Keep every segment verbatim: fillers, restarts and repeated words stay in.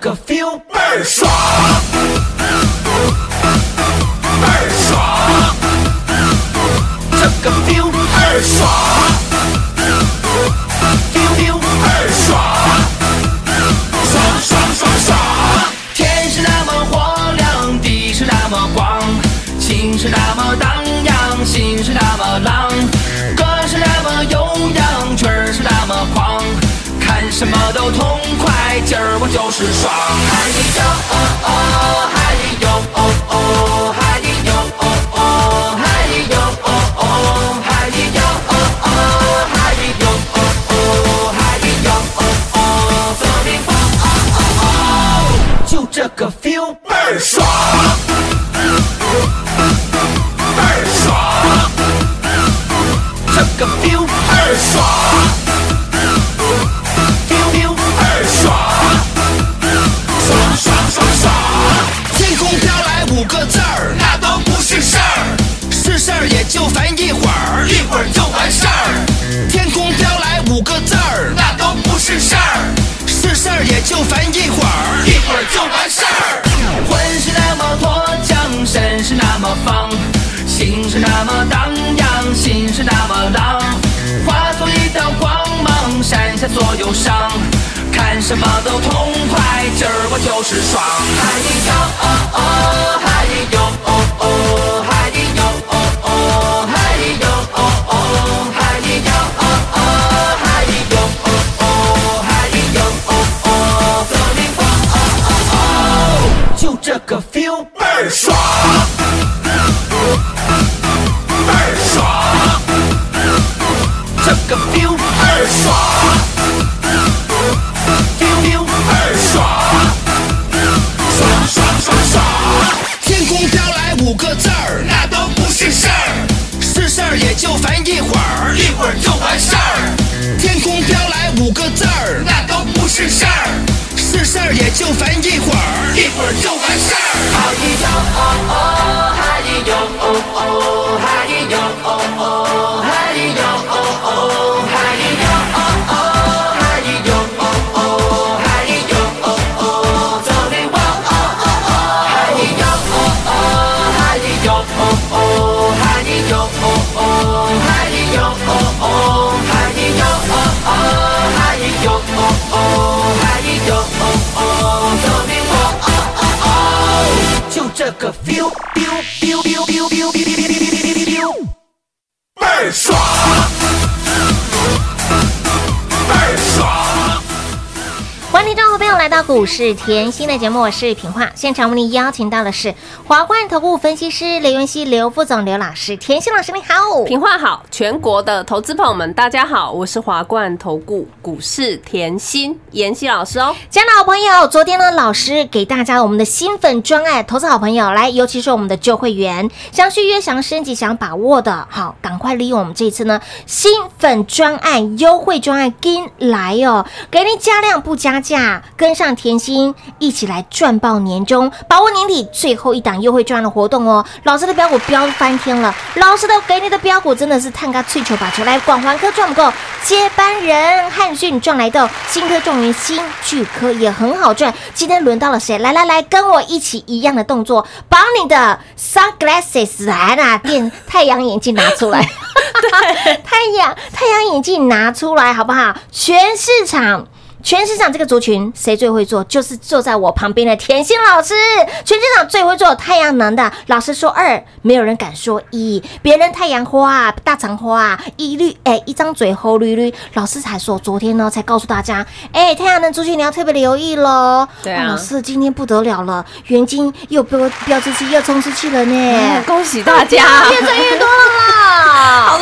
个 feel 倍儿爽，倍儿爽，这个 feel 倍儿爽 ，feel feel 倍儿爽，爽爽爽爽。天是那么荒凉，地是那么广，情是那么荡漾，心是那么浪，歌是那么悠扬，曲儿是那么狂，看什么都痛快。今儿我就是爽，嗨哟哦哦，嗨哟哦哦，嗨哟哦哦，嗨哟哦哦，嗨哟哦哦，嗨哟哦哦，嗨哟哦哦，走你我哦哦哦，就这个 feel 倍儿爽，倍儿爽，这个 feel 倍儿爽。就烦一会儿，一会儿就完事儿。天空飘来五个字儿，那都不是事儿，是事儿也就烦一会儿，一会儿就完事儿。魂是那么脱缰，身是那么放，心是那么荡漾，心是那么浪，化作一道光芒，闪下所有伤，看什么都痛快，今儿我就是爽。嗨哟哦哦，嗨哟哦哦，嗨哟。个 feel 倍儿爽，倍儿爽，这个 feel 倍儿爽 ，feel feel 倍儿爽，爽爽爽爽。天空飘来五个字儿，那都不是事儿，是事儿也就烦一会儿，一会儿就完事儿。天空飘来五个字儿，那都不是事儿。是事儿也就烦一会儿，一会儿就完事儿。嗨哟哦哦，嗨哟哦哦，嗨哟哦哦，嗨哟哦哦，嗨哟哦哦，嗨哟哦哦，嗨哟哦哦，走你我哦哦哦，嗨哟哦哦，嗨哟哦哦，嗨哟哦哦，嗨哟哦哦，嗨哟哦哦，嗨哟哦哦。这个 feel feel feel feel feel feel feel 倍儿爽，倍儿爽。欢迎听众朋友来到股市甜心的节目，我是品化。现场为您邀请到的是华冠投顾分析师刘元熙、刘副总、刘老师。甜心老师你好，品化好，全国的投资朋友们大家好，我是华冠投顾股市甜心妍希老师哦。家的好朋友，昨天呢老师给大家我们的新粉专案，投资好朋友来，尤其是我们的旧会员，想续约、想升级、想把握的，好，赶快利用我们这一次呢新粉专案、优惠专案跟来哦，给你加量不加。跟上甜心一起来赚爆年终，把握年底最后一档优惠专案的活动哦！老师的标股飙翻天了，老师的给你的标股真的是探咖脆球把球来，广环科赚不够，接班人汉讯赚来豆，新科状元新巨科也很好赚。今天轮到了谁？来来来，跟我一起一样的动作，把你的 sunglasses 来啦，电太阳眼镜拿出来，太阳太阳眼镜拿出来好不好？全市场。全市场这个族群谁最会做？就是坐在我旁边的甜心老师。全市场最会做太阳能的，老师说二，没有人敢说一。别人太阳花、大肠花，一绿哎，一张嘴红绿绿。老师才说，昨天呢才告诉大家，哎、欸，太阳能族群你要特别留意喽。对啊、哦，老师今天不得了了，元金又标标志器又冲刺器了呢、嗯，恭喜大家，越赚越多了啦！好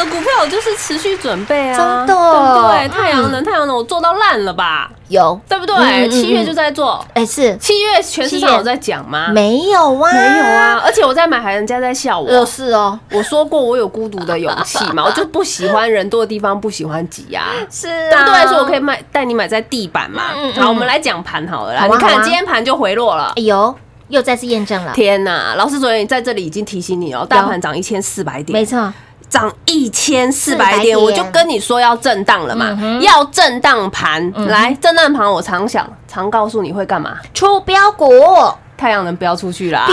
是持续准备啊，真的，对不对？太阳能，太阳能，我做到烂了吧？有，对不对？七月就在做，哎，是七月全市场有在讲吗？没有啊，没有啊。而且我在买，还人家在笑我，是哦。我说过我有孤独的勇气嘛，我就不喜欢人多的地方，不喜欢挤压，是，对不对？所以我可以买带你买在地板嘛。好，我们来讲盘好了啦。你看今天盘就回落了，哎呦。又再次验证了，天哪！老师昨天在这里已经提醒你哦，大盘涨一千四百点，没错，涨一千四百点，我就跟你说要震荡了嘛，嗯、要震荡盘、嗯、来震荡盘，我常想常告诉你会干嘛，出标股。太阳能飙出去啦！飙，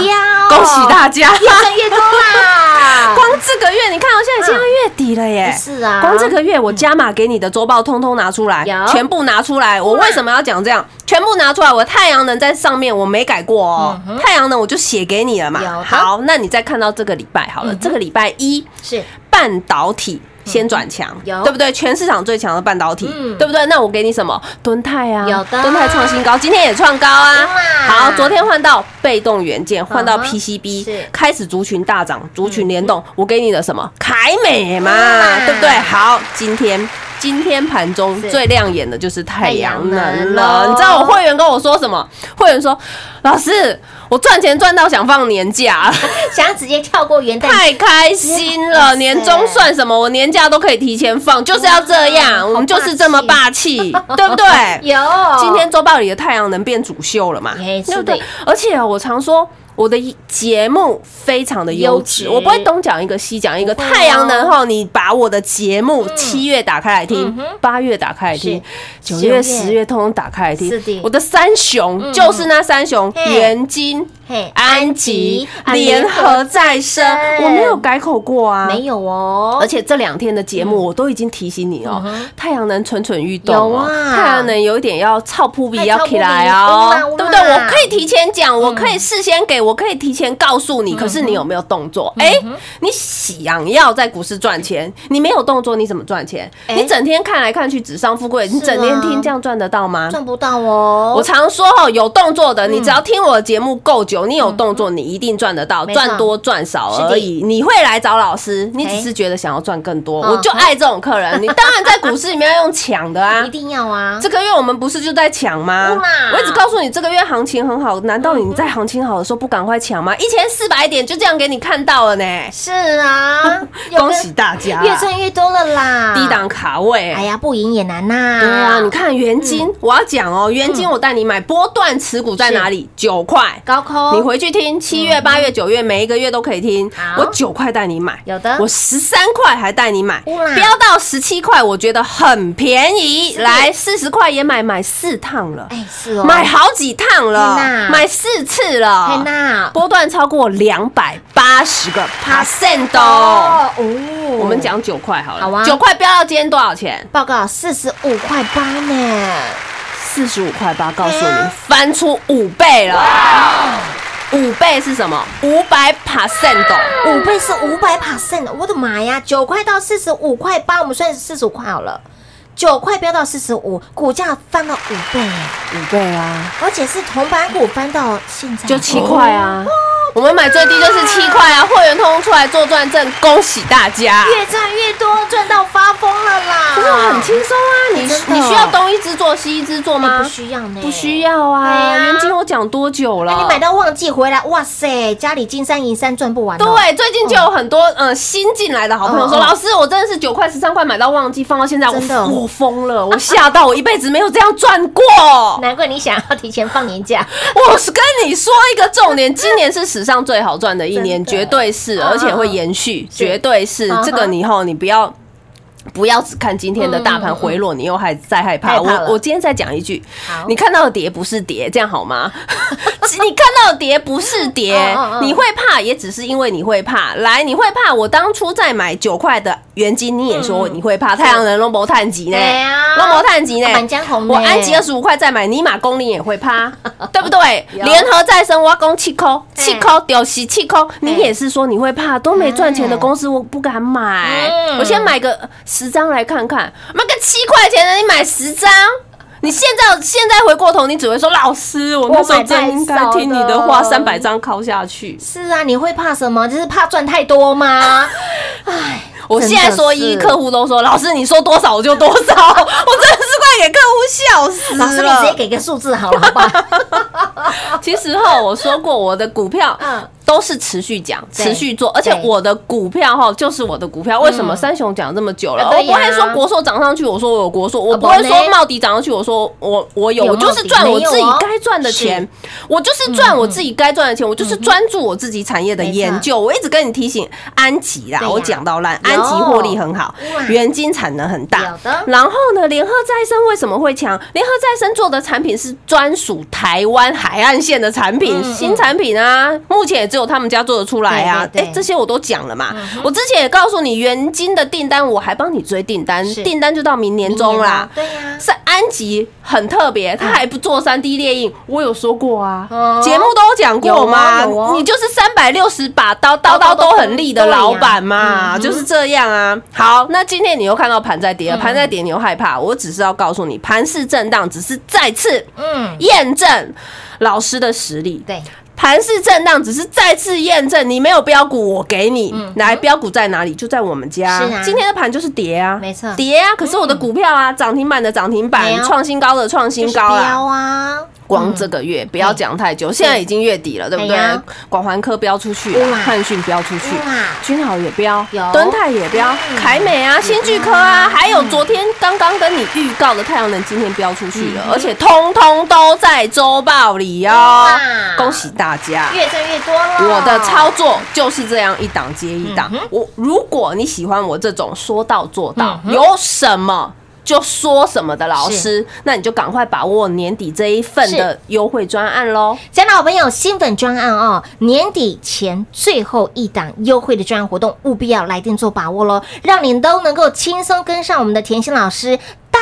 恭喜大家，越赚越多啦！光这个月，你看，我现在已经要月底了耶。是啊，光这个月我加码给你的周报，通通拿出来，全部拿出来。我为什么要讲这样？全部拿出来，我太阳能在上面，我没改过哦。太阳能我就写给你了嘛。好，那你再看到这个礼拜好了，这个礼拜一是半导体。先转强，对不对？全市场最强的半导体，对不对？那我给你什么？敦泰啊，敦泰创新高，今天也创高啊。好，昨天换到被动元件，换到 P C B， 开始族群大涨，族群联动。我给你的什么？凯美嘛，对不对？好，今天今天盘中最亮眼的就是太阳能了。你知道我会员跟我说什么？会员说，老师。我赚钱赚到想放年假，想要直接跳过元旦，太开心了！年终算什么？我年假都可以提前放，就是要这样，我们就是这么霸气，对不对？有，今天周报里的太阳能变主秀了嘛？对不对？而且我常说。我的节目非常的优质，我不会东讲一个西讲一个。太阳能后，你把我的节目七月打开来听，八月打开来听，九月、十月通通打开来听。我的三雄就是那三雄：元金、安吉、联合再生。我没有改口过啊，没有哦。而且这两天的节目我都已经提醒你哦，太阳能蠢蠢欲动哦，太阳能有一点要臭扑鼻要起来哦，对不对？我可以提前讲，我可以事先给。我可以提前告诉你，可是你有没有动作？哎、嗯欸，你想要在股市赚钱，你没有动作，你怎么赚钱？欸、你整天看来看去纸上富贵，你整天听这样赚得到吗？赚不到哦。我常说哦，有动作的，你只要听我的节目够久，你有动作，你一定赚得到，赚、嗯、多赚少而已。你会来找老师，你只是觉得想要赚更多，欸、我就爱这种客人。你当然在股市里面要用抢的啊，一定要啊。这个月我们不是就在抢吗？我一直告诉你，这个月行情很好，难道你在行情好的时候不？赶快抢嘛！一千四百点就这样给你看到了呢。是啊，恭喜大家，越赚越多了啦！低档卡位，哎呀，不赢也难呐。对啊，你看元金，我要讲哦，元金我带你买波段持股在哪里？九块高空，你回去听，七月、八月、九月每一个月都可以听。我九块带你买，有的我十三块还带你买，飙到十七块，我觉得很便宜。来四十块也买，买四趟了，哎是哦，买好几趟了，买四次了，波段超过两百八十个 percent 哦，我们讲九块好了，九块飙到今天多少钱？报告四十五块八呢，四十五块八，告诉你翻出五倍了，五倍是什么？五百 percent 哦，五倍是五百 percent 我的妈呀，九块到四十五块八，我们算是四十五块好了。九块飙到四十五，股价翻了五倍，五倍啊！而且是铜板股翻到现在就七块啊！我们买最低就是七块啊！会员通通出来做转正，恭喜大家！越赚越多，赚到发疯了啦！真的很轻松啊！你你需要东一只做西一只做吗？不需要呢，不需要啊！元金我讲多久了？你买到旺季回来，哇塞，家里金山银山赚不完。对，最近就有很多嗯新进来的好朋友说，老师我真的是九块十三块买到旺季，放到现在真的。我疯了，我吓到，我一辈子没有这样赚过。难怪你想要提前放年假。我是跟你说一个重点，今年是史上最好赚的一年，绝对是，而且会延续，绝对是。这个以后你不要不要只看今天的大盘回落，你又还在害怕。我我今天再讲一句，你看到的跌不是跌，这样好吗？你看到的跌不是跌，你会怕也只是因为你会怕。来，你会怕我当初在买九块的元金，你也说你会怕太阳能、龙博探级呢，龙博探级呢，我安吉二十五块再买，尼玛公里也会怕，对不对？联合再生挖工七抠七抠屌西七抠，你也是说你会怕，都没赚钱的公司我不敢买，我先买个十张来看看，买个七块钱的你买十张。你现在现在回过头，你只会说老师，我那时候真应该听你的话，三百张敲下去。是啊，你会怕什么？就是怕赚太多吗？唉，我现在说一，客户都说老师你说多少我就多少，我真的是快给客户笑死了。老师你直接给个数字好了，好不好？其实哈，我说过我的股票都是持续讲、持续做，而且我的股票哈就是我的股票。为什么三雄讲这么久了？我不会说国硕涨上去，我说我有国硕；我不会说茂迪涨上去，我说我我有。我就是赚我自己该赚的钱，我就是赚我自己该赚的钱，我就是专注我自己产业的研究。我一直跟你提醒安吉啦，我讲到烂，安吉获利很好，元晶产能很大。然后呢，联合再生为什么会强？联合再生做的产品是专属台湾海岸线的产品，新产品啊，目前也只有他们家做得出来啊。哎，这些我都讲了嘛，我之前也告诉你，元晶的订单我还帮你追订单，订单就到明年中啦。对呀，是安吉很特别。他还不做 三 D 列印，我有说过啊，节目都讲过嘛，你就是三百六十把刀，刀刀都很利的老板嘛，就是这样啊。好，那今天你又看到盘在跌了，盘在跌你又害怕，我只是要告诉你，盘势震荡只是再次验证老师的实力，对。盘势震荡只是再次验证，你没有标股，我给你。来，标股在哪里？就在我们家。今天的盘就是跌啊，没错，跌啊。可是我的股票啊，涨停板的涨停板，创新高的创新高啊。光这个月不要讲太久，现在已经月底了，对不对？广环科标出去，汉讯标出去，君豪也标，敦泰也标，凯美啊，新巨科啊，还有昨天刚刚跟你预告的太阳能，今天标出去了，而且通通都在周报里哦。恭喜大家！大家越挣越多了。我的操作就是这样一档接一档。我如果你喜欢我这种说到做到，有什么就说什么的老师，那你就赶快把握年底这一份的优惠专案喽！讲到我们有新粉专案哦，年底前最后一档优惠的专案活动，务必要来电做把握喽，让你都能够轻松跟上我们的甜心老师。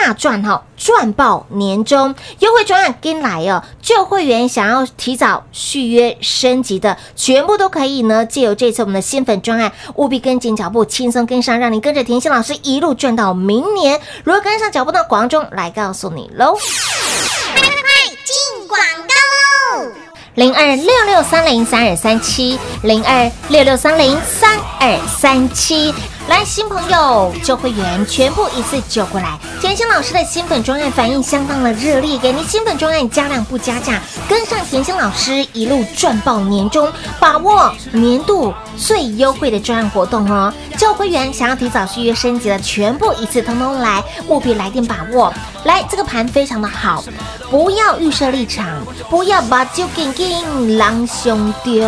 大赚哈，赚爆年终优惠专案跟来哦！旧会员想要提早续约升级的，全部都可以呢。借由这次我们的新粉专案，务必跟紧脚步，轻松跟上，让您跟着甜心老师一路赚到明年。如何跟上脚步呢？广中来告诉你喽！快快快，进广告喽！零二六六三零三二三七，零二六六三零三二三七。来，新朋友旧会员全部一次救过来。甜心老师的新粉专案反应相当的热烈，给您新粉专案加量不加价，跟上甜心老师一路赚爆年终，把握年度最优惠的专案活动哦。旧会员想要提早续约升级的，全部一次通通来，务必来电把握。来，这个盘非常的好，不要预设立场，不要把酒给给狼兄丢，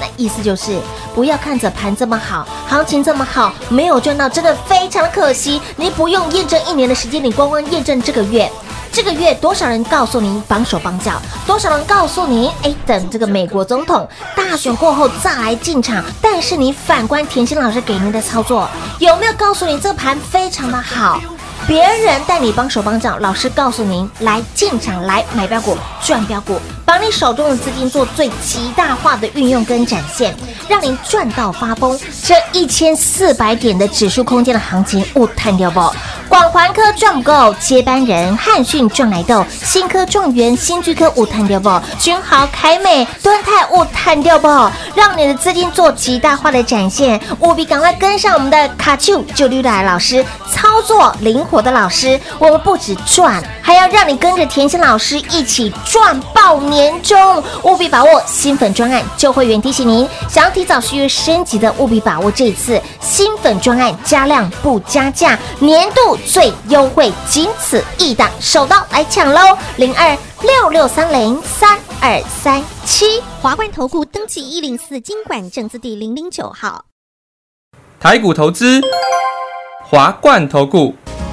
那意思就是不要看着盘这么好，行情这么好。没有赚到真的非常的可惜，你不用验证一年的时间，你光光验证这个月，这个月多少人告诉您绑手绑脚，多少人告诉您哎，等这个美国总统大选过后再来进场，但是你反观甜心老师给您的操作，有没有告诉你这盘非常的好？别人带你帮手帮脚，老师告诉您来进场，来买标股赚标股，把你手中的资金做最极大化的运用跟展现，让您赚到发疯。这一千四百点的指数空间的行情，勿探掉不？广环科赚不够，接班人汉讯赚来斗，新科状元新巨科勿探掉不？君豪凯美敦泰勿探掉不？让你的资金做极大化的展现，务必赶快跟上我们的卡丘就绿来老师操作灵活。我的老师，我们不止赚，还要让你跟着甜心老师一起赚爆年终，务必把握新粉专案。就会员提醒您，想要提早续约升级的，务必把握这一次新粉专案，加量不加价，年度最优惠，仅此一档，手刀来抢喽！零二六六三零三二三七，华冠投顾登记一零四金管证字第零零九号，台股投资，华冠投顾。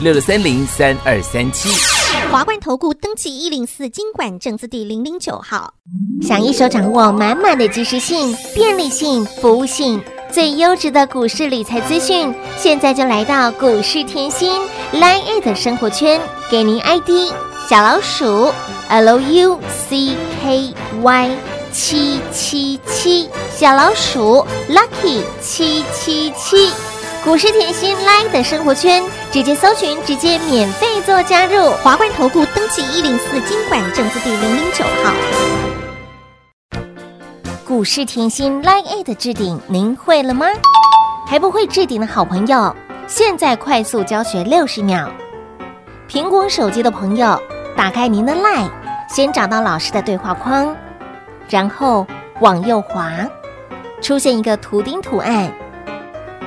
六六三零三二三七。华冠投顾登记一零四金管证字第零零九号。想一手掌握满满的及时性、便利性、服务性，最优质的股市理财资讯，现在就来到股市甜心 Line 的生活圈，给您 I D 小老鼠 L U C K Y 七七七，小老鼠 Lucky 七七七。股市甜心 Line 的生活圈，直接搜寻，直接免费做加入。华冠投顾登记一零四金管证字第零零九号。股市甜心 Line 的置顶，您会了吗？还不会置顶的好朋友，现在快速教学六十秒。苹果手机的朋友，打开您的 Line， 先找到老师的对话框，然后往右滑，出现一个图钉图案。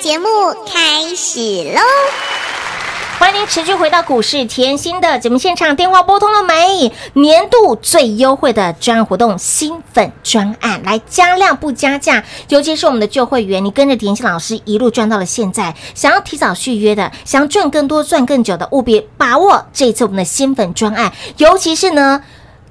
节目开始喽！欢迎您持续回到股市甜心的节目现场，电话拨通了没？年度最优惠的专案活动，新粉专案来加量不加价，尤其是我们的旧会员，你跟着甜心老师一路赚到了现在，想要提早续约的，想要赚更多、赚更久的，务必把握这一次我们的新粉专案，尤其是呢。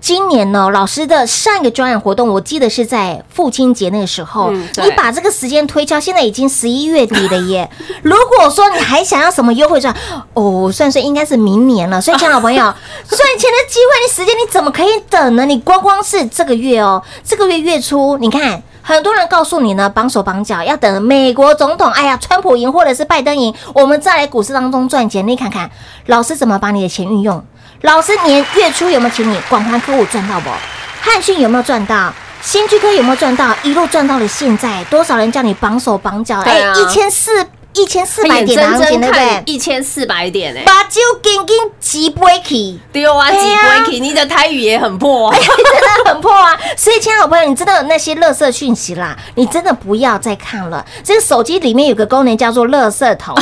今年呢、哦，老师的上一个专案活动，我记得是在父亲节那个时候，嗯、你把这个时间推敲，现在已经十一月底了耶。如果说你还想要什么优惠券，哦，算算应该是明年了。所以，亲爱的朋友，赚钱的机会，你时间你怎么可以等呢？你光光是这个月哦，这个月月初，你看。很多人告诉你呢，绑手绑脚，要等美国总统，哎呀，川普赢或者是拜登赢，我们再来股市当中赚钱。你看看老师怎么把你的钱运用，老师年月初有没有请你广环科五赚到不？汉讯有没有赚到？新巨科有没有赚到？一路赚到了现在，多少人叫你绑手绑脚？哎、啊，一千四。一千四百点的行情，对不对？一千四百点哎，把酒紧紧挤不起，对啊，挤不起。你的台语也很破、啊，哎、真的很破啊！所以，亲爱的朋友，你真的有那些垃圾讯息啦，你真的不要再看了。这个手机里面有个功能叫做垃圾桶。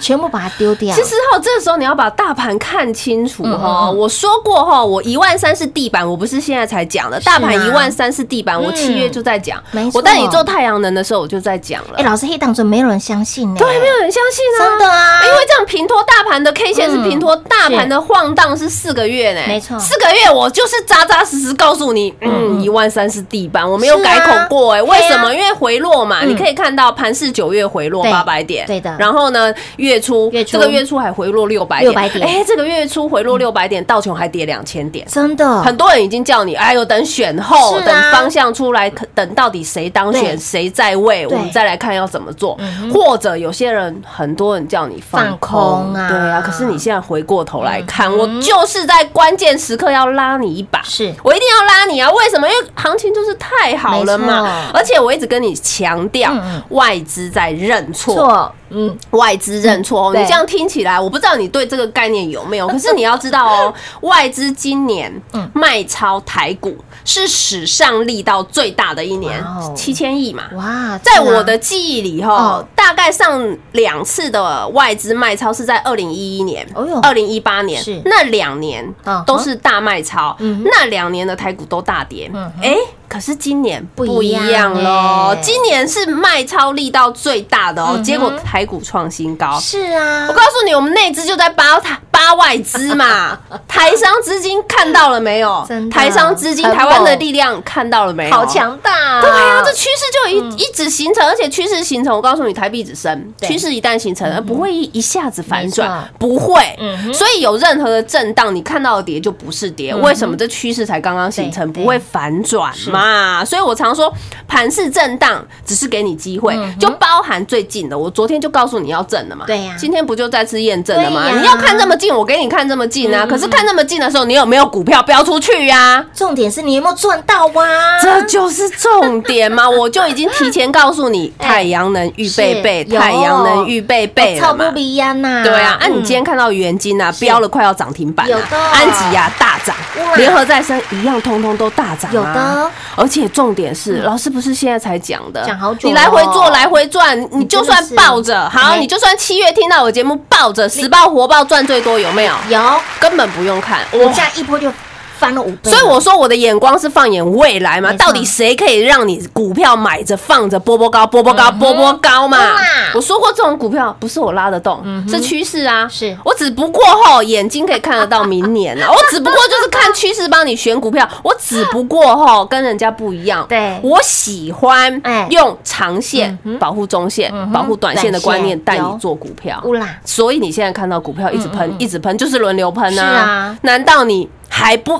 全部把它丢掉。其实哈，这个时候你要把大盘看清楚哈、嗯。我说过哈，我一万三是地板，我不是现在才讲的。大盘一万三是地板，嗯、我七月就在讲。我带你做太阳能的时候，我就在讲了。哎、欸，老师黑档准没有人相信呢、欸。对，没有人相信啊，真的啊。因为这样平拖大盘的 K 线是平拖大盘的晃荡是四个月呢、欸，没错，四个月我就是扎扎实实告诉你，嗯，一万三是地板，我没有改口过哎、欸啊。为什么、啊？因为回落嘛，嗯、你可以看到盘市九月回落八百点，对的。然后呢？月初，这个月初还回落六百点，哎、欸，这个月初回落六百点，道琼还跌两千点，真的，很多人已经叫你，哎呦，等选后，啊、等方向出来，等到底谁当选，谁在位，我们再来看要怎么做，嗯、或者有些人，很多人叫你放空，放空啊，对啊，可是你现在回过头来看，嗯、我就是在关键时刻要拉你一把，是我一定要拉你啊，为什么？因为行情就是太好了嘛，而且我一直跟你强调，嗯、外资在认错。嗯，外资认错、哦嗯、你这样听起来，我不知道你对这个概念有没有，可是你要知道哦，外资今年卖超台股是史上力道最大的一年，七千亿嘛，哇，在我的记忆里哈、哦哦，大概上两次的外资卖超是在二零一一年、二零一八年，那两年都是大卖超，嗯、那两年的台股都大跌，哎、嗯。欸可是今年不一样咯、欸、今年是卖超力道最大的哦、嗯、结果台股创新高。是啊，我告诉你，我们内资就在扒扒外资嘛，他台商资金看到了没有？台商资金，台湾的力量看到了没有？好强大啊！对啊，这趋势就一、嗯、一直形成，而且趋势形成，我告诉你，台币只升，趋势一旦形成，嗯、不会一下子反转，不会、嗯。所以有任何的震荡，你看到的跌就不是跌。嗯、为什么这趋势才刚刚形成，不会反转嘛？所以我常说，盘势震荡只是给你机会、嗯，就包含最近的。我昨天就告诉你要震了嘛，对呀、啊，今天不就再次验证了吗、啊？你要看这么近，我给你看这么近啊，嗯、可是。看那么近的时候，你有没有股票标出去呀、啊？重点是你有没有赚到啊？这就是重点嘛！我就已经提前告诉你，太阳能预备备，太阳能预备备，超不比呀呐！对啊，啊你今天看到元金啊，标了快要涨停板、啊，有的、哦、安吉啊大涨，联合再生一样，通通都大涨、啊，有的、哦。而且重点是，老师不是现在才讲的，讲好久、哦，你来回做来回赚，你就算抱着好，你就算七月听到我节目抱着死抱活抱赚最多有没有？有，根本。不用看，我这样一波就翻了五倍了。所以我说我的眼光是放眼未来嘛，到底谁可以让你股票买着放着波波高波波高波波高嘛、嗯？我说过这种股票不是我拉得动，嗯、是趋势啊。是我只不过吼眼睛可以看得到明年啊，我只不过就是看趋势帮你选股票，我只不过吼跟人家不一样。对，我喜欢用长线保护中线、嗯、保护短线的观念带你做股票。所以你现在看到股票一直喷、嗯嗯、一直喷，就是轮流喷啊。是啊，难道你？还不，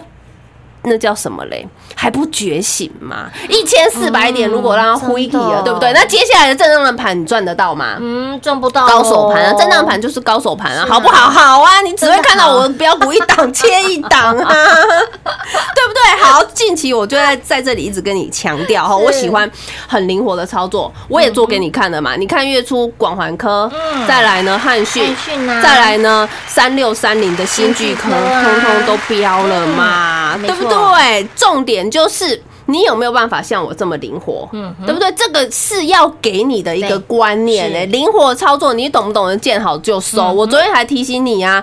那叫什么嘞？还不觉醒吗？一千四百点，如果让它挥起了、嗯，对不对？那接下来的震荡盘你赚得到吗？嗯，赚不到、哦。高手盘啊，震荡盘就是高手盘啊，好不好？好啊，你只会看到我标股一档切一档啊，对不对？好，近期我就在在这里一直跟你强调哈，我喜欢很灵活的操作，我也做给你看了嘛。嗯、你看月初广环科、嗯，再来呢汉讯、啊，再来呢三六三零的新巨科，通通都标了嘛，嗯、对不对？重点。就是你有没有办法像我这么灵活、嗯，对不对？这个是要给你的一个观念嘞、欸，灵活操作，你懂不懂得见好就收、嗯？我昨天还提醒你啊，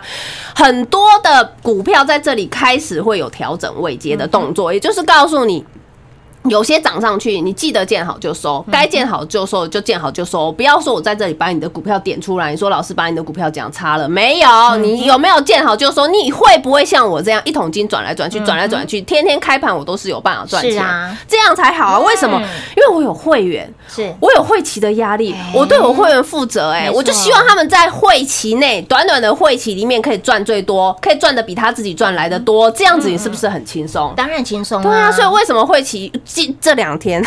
很多的股票在这里开始会有调整位阶的动作，嗯、也就是告诉你。有些涨上去，你记得见好就收，该见好就收就见好就收，不要说我在这里把你的股票点出来，你说老师把你的股票讲差了没有？你有没有见好就收？你会不会像我这样一桶金转来转去，转来转去，天天开盘我都是有办法赚钱，这样才好啊？为什么？因为我有会员，我有会期的压力，我对我会员负责，哎，我就希望他们在会期内，短短的会期里面可以赚最多，可以赚的比他自己赚来的多，这样子你是不是很轻松？当然轻松，对啊，所以为什么会期？这两天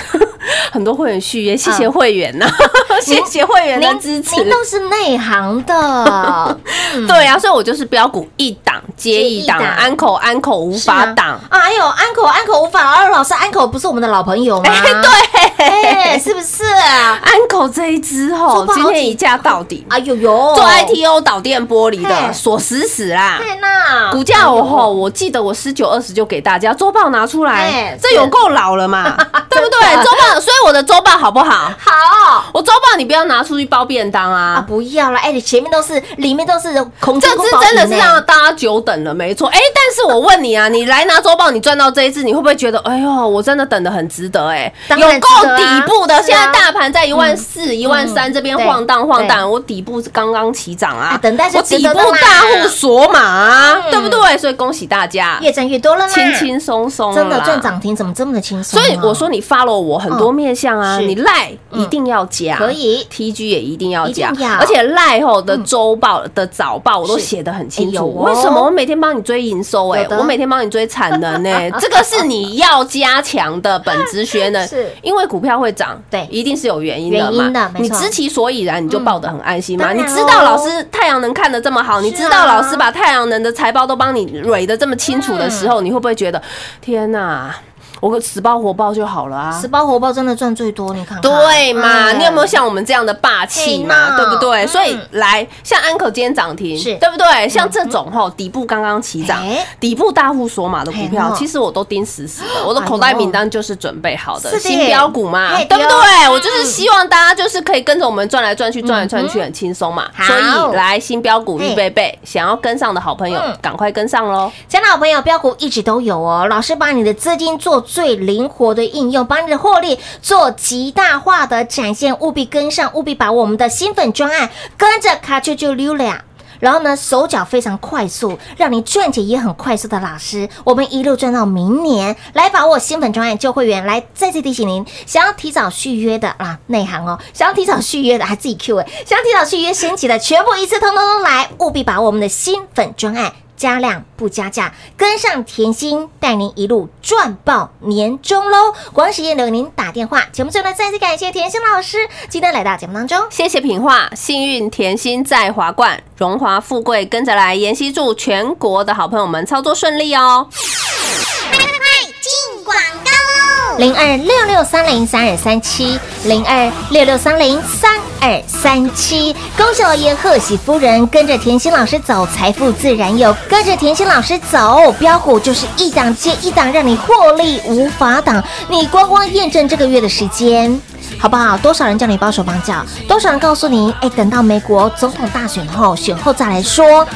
很多会员续约，谢谢会员呐、啊嗯，谢谢会员的支持。您都是内行的，嗯、对呀、啊，所以我就是标股一档接一档，安口安口无法挡。哎呦，安口安口无法，而老师安口不是我们的老朋友吗？欸、对、欸，是不是、啊？安口这一支吼，今天一价到底。哎呦呦，做 I T O 导电玻璃的锁死死啦，股价我吼，我记得我十九二十就给大家周报拿出来，这有够老了吗？对不对？周报，所以我的周报好不好？好，我周报你不要拿出去包便当啊！啊不要了，哎、欸，你前面都是，里面都是空这支真的是让大家久等了，没错。哎、欸，但是我问你啊，你来拿周报，你赚到这一支，你会不会觉得，哎呦，我真的等得很值得、欸？哎、啊，有够底部的。啊、现在大盘在一万四、一万三这边晃荡晃荡，我底部刚刚起涨啊，啊等待是值得的嘛，我底部大户锁码、啊嗯，对不对？所以恭喜大家，越赚越多了啦，轻轻松松，真的赚涨停怎么这么的轻松？所以我说你 follow 我很多面向啊，你 Line 一定要加，可以 T G 也一定要加，而且 Line 后的周报的早报我都写得很清楚。为什么我每天帮你追营收？哎，我每天帮你追产能哎、欸，这个是你要加强的本质学能，因为股票会涨，对，一定是有原因的嘛。你知其所以然，你就抱得很安心嘛。你知道老师太阳能看得这么好，你知道老师把太阳能的财报都帮你蕊得这么清楚的时候，你会不会觉得天哪、啊？我死抱活抱就好了啊！死抱活抱真的赚最多，你看看。对嘛、嗯？你有没有像我们这样的霸气嘛？对不对？嗯、所以来，像安可今天涨停，对不对？像这种吼、嗯、底部刚刚起涨，底部大户锁码的股票，其实我都盯死死的，我的口袋名单就是准备好的、哎、新标股嘛，对不对？我就是希望大家就是可以跟着我们转来转去，转来转去很轻松嘛。嗯、所以来新标股预备备，想要跟上的好朋友，赶、嗯、快跟上喽！真的好朋友，标股一直都有哦。老师把你的资金做最灵活的应用，把你的获利做极大化的展现，务必跟上，务必把我们的新粉专案跟着卡啾啾溜了。然后呢手脚非常快速，让你赚钱也很快速的老师，我们一路赚到明年。来把握新粉专案旧会员，来再次提醒您，想要提早续约的啊，内行哦，想要提早续约的还、啊、自己 Q 哎、欸，想要提早续约升级的，全部一次通通都来，务必把握我们的新粉专案。加量不加价，跟上甜心，带您一路赚爆年终喽！广时间留给您打电话。节目最后呢，再次感谢甜心老师今天来到节目当中，谢谢品画，幸运甜心在华冠，荣华富贵跟着来。妍希祝全国的好朋友们操作顺利哦！快快快，进广告喽！零二六六三零三二三七，零二六六三零三。二三七，恭喜老爷，贺喜夫人，跟着甜心老师走，财富自然有。跟着甜心老师走，标股就是一档接一档，让你获利无法挡。你光光验证这个月的时间，好不好？多少人叫你包手绑脚？多少人告诉你，哎，等到美国总统大选后，选后再来说。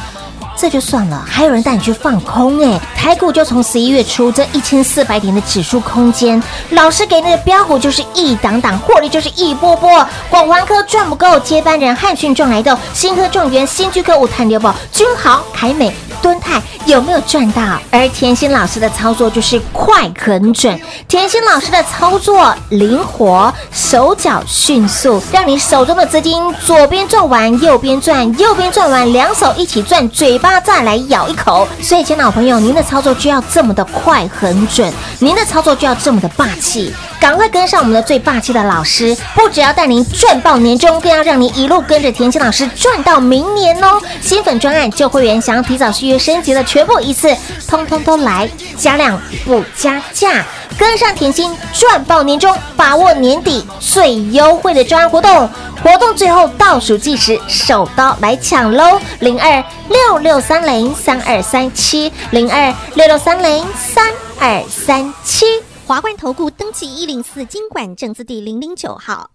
这就算了，还有人带你去放空哎、欸！台股就从十一月初这一千四百点的指数空间，老师给你的标股就是一档档，获利就是一波波。广环科赚不够，接班人汉讯赚来的，新科状元、新居科五探流宝、君豪、凯美、敦泰有没有赚到？而甜心老师的操作就是快很准，甜心老师的操作灵活，手脚迅速，让你手中的资金左边转完，右边转，右边转完，两手一起转，嘴。巴再来咬一口，所以亲爱的朋友，您的操作就要这么的快很准，您的操作就要这么的霸气，赶快跟上我们的最霸气的老师，不只要带您赚爆年终，更要让您一路跟着甜心老师赚到明年哦！新粉专案旧会员想要提早续约升级的，全部一次通通都来，加量不加价，跟上甜心赚爆年终，把握年底最优惠的专案活动。活动最后倒数计时，手刀来抢喽！零二六六三零三二三七，零二六六三零三二三七。华冠投顾登记一零四金管证字第零零九号。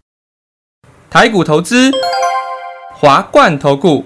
台股投资，华冠投顾。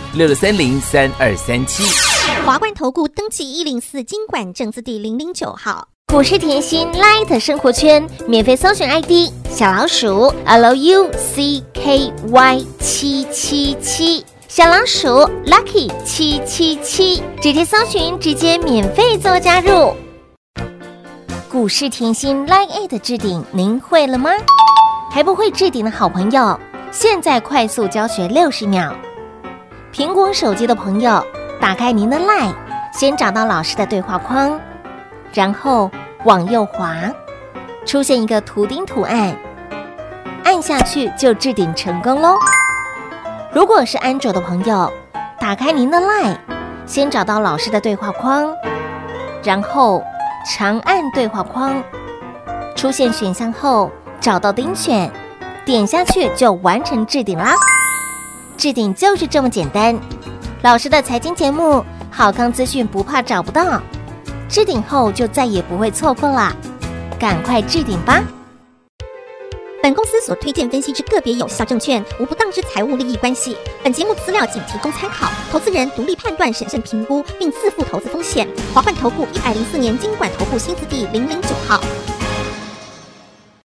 六六三零三二三七。华冠投顾登记一零四金管证字第零零九号。股市甜心 Light 生活圈免费搜寻 I D 小老鼠 L U C K Y 七七七， 小老鼠 Lucky 七七七，直接搜寻，直接免费做加入。股市甜心 Light 置顶，您会了吗？还不会置顶的好朋友，现在快速教学六十秒。苹果手机的朋友，打开您的 Light， 先找到老师的对话框，然后往右滑，出现一个图钉图案，按下去就置顶成功咯。如果是安卓的朋友，打开您的 Line， 先找到老师的对话框，然后长按对话框，出现选项后找到钉选，点下去就完成置顶啦。置顶就是这么简单。老师的财经节目好康资讯不怕找不到，置顶后就再也不会错过了，赶快置顶吧！本公司所推荐分析之个别有效证券，无不当之财务利益关系。本节目资料仅提供参考，投资人独立判断、审慎评估，并自负投资风险。华冠投顾一百零四年金管投顾新字第零零九号。